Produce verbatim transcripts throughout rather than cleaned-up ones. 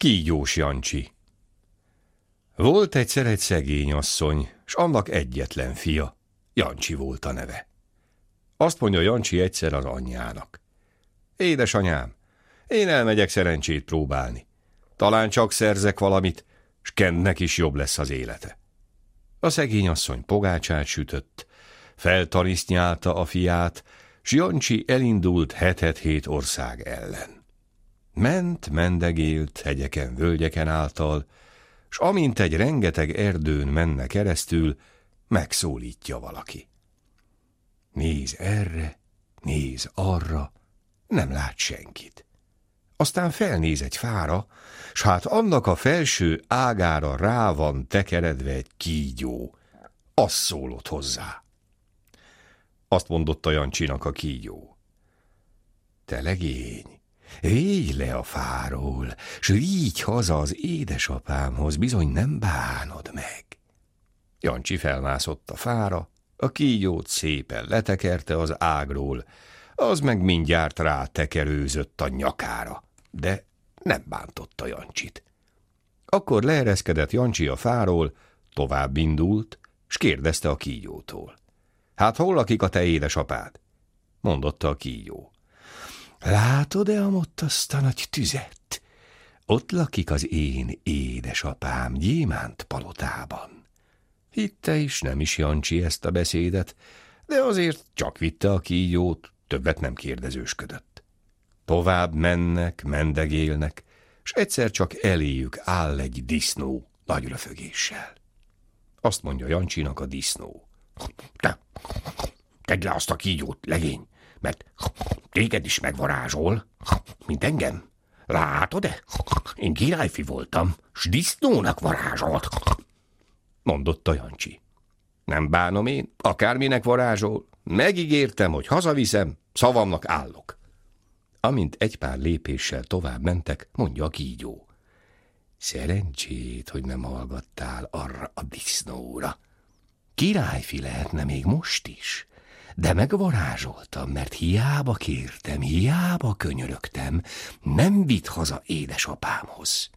Kígyós Jancsi. Volt egyszer egy szegény asszony, s annak egyetlen fia, Jancsi volt a neve. Azt mondja Jancsi egyszer az anyjának: édesanyám, én elmegyek szerencsét próbálni. Talán csak szerzek valamit, s Kentnek is jobb lesz az élete. A szegény asszony pogácsát sütött, feltarisznyálta a fiát, s Jancsi elindult hetet-hét ország ellen. Ment, mendegélt, hegyeken, völgyeken által, s amint egy rengeteg erdőn menne keresztül, megszólítja valaki. Néz erre, néz arra, nem lát senkit. Aztán felnéz egy fára, s hát annak a felső ágára rá van tekeredve egy kígyó. Az szólott hozzá. Azt mondotta Jancsinak a kígyó: te legény, végy le a fáról, s vígy haza az édesapámhoz, bizony nem bánod meg. Jancsi felmászott a fára, a kígyót szépen letekerte az ágról, az meg mindjárt rátekerőzött a nyakára, de nem bántotta Jancsit. Akkor leereszkedett Jancsi a fáról, tovább indult, s kérdezte a kígyótól: hát hol lakik a te édesapád? Mondotta a kígyó: látod-e amott azt a nagy tüzet? Ott lakik az én édesapám gyémánt palotában. Hitte is nem is Jancsi ezt a beszédet, de azért csak vitte a kígyót, többet nem kérdezősködött. Tovább mennek, mendegélnek, s egyszer csak eléjük áll egy disznó nagy röfögéssel. Azt mondja Jancsinak a disznó: te, tedd le azt a kígyót, legény, mert téged is megvarázsol, mint engem. Látod-e? Én királyfi voltam, s disznónak varázsolt. Mondotta Jancsi: nem bánom én, akárminek varázsol, megígértem, hogy hazaviszem, szavamnak állok. Amint egy pár lépéssel tovább mentek, mondja a kígyó: szerencsét, hogy nem hallgattál arra a disznóra. Királyfi lehetne még most is, de megvarázsoltam, mert hiába kértem, hiába könyörögtem, nem vitt haza édesapámhoz.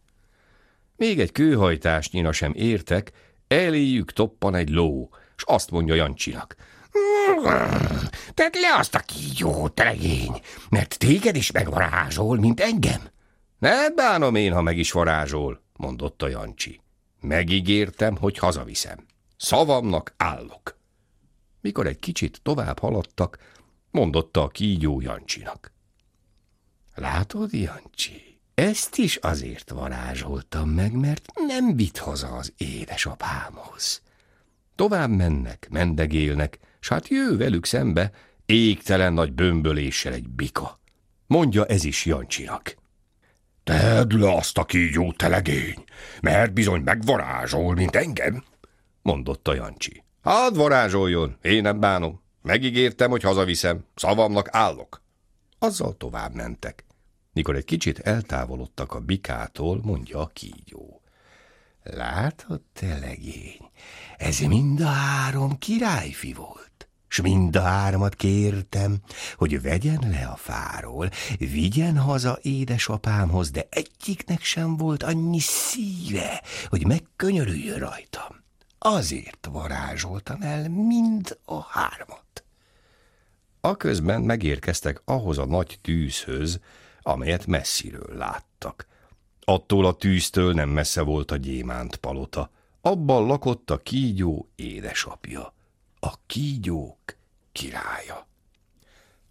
Még egy kőhajtásnyira sem értek, eléjük toppan egy ló, s azt mondja Jancsinak: tedd le azt a kígyót, legény, mert téged is megvarázsol, mint engem. Nem bánom én, ha meg is varázsol, mondotta Jancsi. Megígértem, hogy hazaviszem. Szavamnak állok. Mikor egy kicsit tovább haladtak, mondotta a kígyó Jancsinak: látod, Jancsi, ezt is azért varázsoltam meg, mert nem vitt haza az édesapámhoz. Tovább mennek, mendegélnek, s hát jő velük szembe égtelen nagy bömböléssel egy bika. Mondja ez is Jancsinak: tedd le azt a kígyó, te legény, mert bizony megvarázsol, mint engem. Mondotta Jancsi: hát varázsoljon, én nem bánom, megígértem, hogy hazaviszem, szavamnak állok. Azzal tovább mentek. Mikor egy kicsit eltávolodtak a bikától, mondja a kígyó: látod, te legény, ez mind a három királyfi volt, s mind a háromat kértem, hogy vegyen le a fáról, vigyen haza édesapámhoz, de egyiknek sem volt annyi szíve, hogy megkönyörüljön rajtam. Azért varázsoltam el mind a hármat. Aközben megérkeztek ahhoz a nagy tűzhöz, amelyet messziről láttak. Attól a tűztől nem messze volt a gyémánt palota. Abban lakott a kígyó édesapja, a kígyók királya.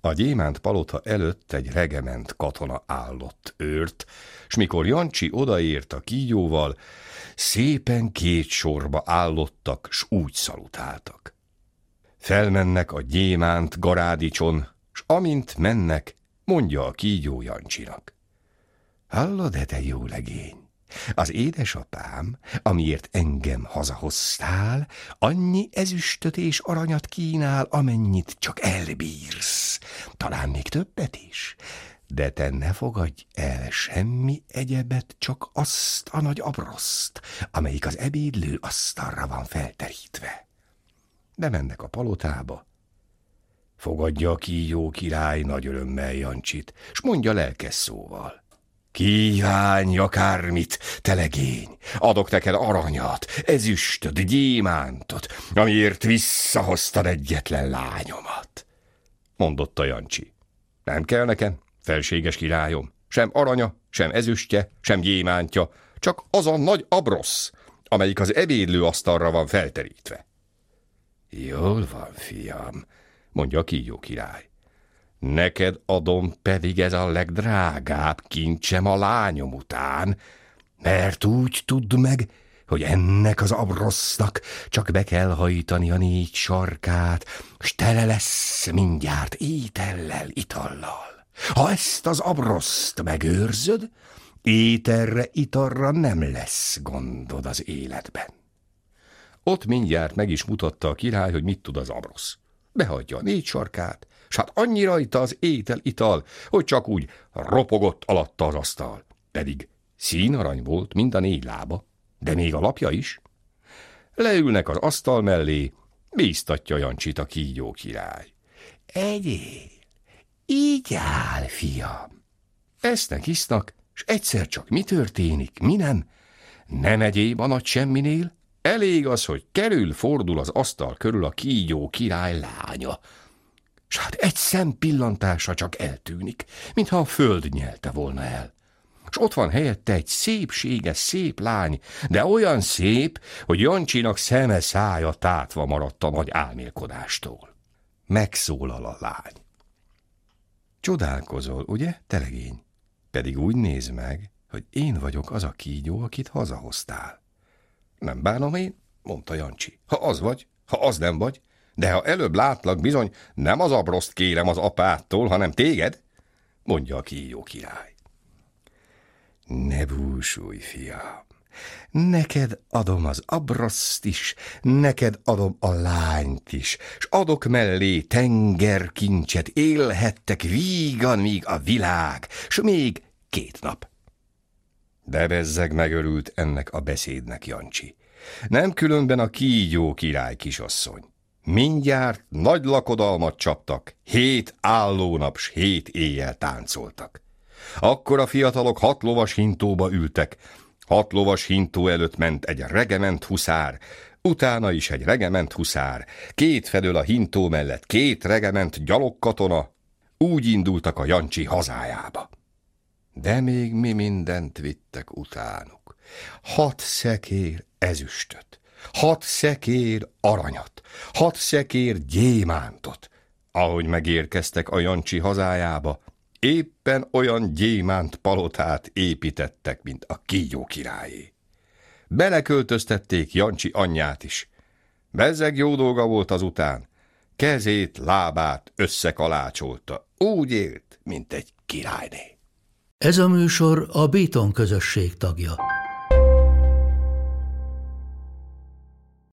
A gyémánt palota előtt egy regement katona állott őrt, s mikor Jancsi odaért a kígyóval, szépen két sorba állottak, s úgy szalutáltak. Felmennek a gyémánt garádicson, s amint mennek, mondja a kígyó Jancsinak: hallod-e, te jó legény? Az édesapám, amiért engem hazahoztál, annyi ezüstöt és aranyat kínál, amennyit csak elbírsz, talán még többet is, de te ne fogadj el semmi egyebet, csak azt a nagy abroszt, amelyik az ebédlő asztalra van felterítve. Bemennek a palotába. Fogadja a kígyó király nagy örömmel Jancsit, s mondja lelkes szóval: Kívánj akármit, te legény, adok neked aranyat, ezüstöt, gyémántot, amiért visszahoztad egyetlen lányomat, mondotta Jancsi. Nem kell nekem, felséges királyom, sem aranya, sem ezüstje, sem gyémántja, csak az a nagy abrosz, amelyik az ebédlő asztalra van felterítve. Jól van, fiam, mondja a kígyó király. Neked adom pedig ez a legdrágább kincsem a lányom után, mert úgy tudd meg, hogy ennek az abrosznak csak be kell hajtani a négy sarkát, s tele lesz mindjárt étellel, itallal. Ha ezt az abroszt megőrzöd, ételre, italra nem lesz gondod az életben. Ott mindjárt meg is mutatta a király, hogy mit tud az abrosz. Behajtja a négy sarkát, s hát annyi rajta az étel-ital, hogy csak úgy ropogott alatta az asztal. Pedig színarany volt mind a négy lába, de még a lapja is. Leülnek az asztal mellé, bíztatja Jancsit a kígyó király. Egyél, így áll, fiam. Esznek, isznak, s egyszer csak mi történik, mi nem? Nem egyéb a nagy semminél, elég az, hogy kerül, fordul az asztal körül a kígyó király lánya. S hát egy szem pillantása csak eltűnik, mintha a föld nyelte volna el. S ott van helyette egy szépséges, szép lány, de olyan szép, hogy Jancsinak szeme szája tátva maradt a nagy álmélkodástól. Megszólal a lány. Csodálkozol, ugye, te legény? Pedig úgy nézd meg, hogy én vagyok az a kígyó, akit hazahoztál. Nem bánom én, mondta Jancsi. Ha az vagy, ha az nem vagy, de ha előbb látlak, bizony nem az abroszt kérem az apádtól, hanem téged, mondja a kígyó király. Ne búsulj, fiam, neked adom az abroszt is, neked adom a lányt is, s adok mellé tengerkincset, élhettek vígan, míg a világ, s még két nap. De bezzeg megörült ennek a beszédnek Jancsi. Nem különben a kígyó király kisasszony. Mindjárt nagy lakodalmat csaptak, hét állónap s hét éjjel táncoltak. Akkor a fiatalok hat lovas hintóba ültek, hat lovas hintó előtt ment egy regement huszár, utána is egy regement huszár, két fedöl a hintó mellett két regement gyalogkatona, úgy indultak a Jancsi hazájába. De még mi mindent vittek utánuk. Hat szekér ezüstöt, hat szekér aranyat, hat szekér gyémántot. Ahogy megérkeztek a Jancsi hazájába, éppen olyan gyémánt palotát építettek, mint a kígyó királyé. Beleköltöztették Jancsi anyját is. Bezzeg jó dolga volt azután. Kezét, lábát összekalácsolta. Úgy élt, mint egy királyné. Ez a műsor a Béton Közösség tagja.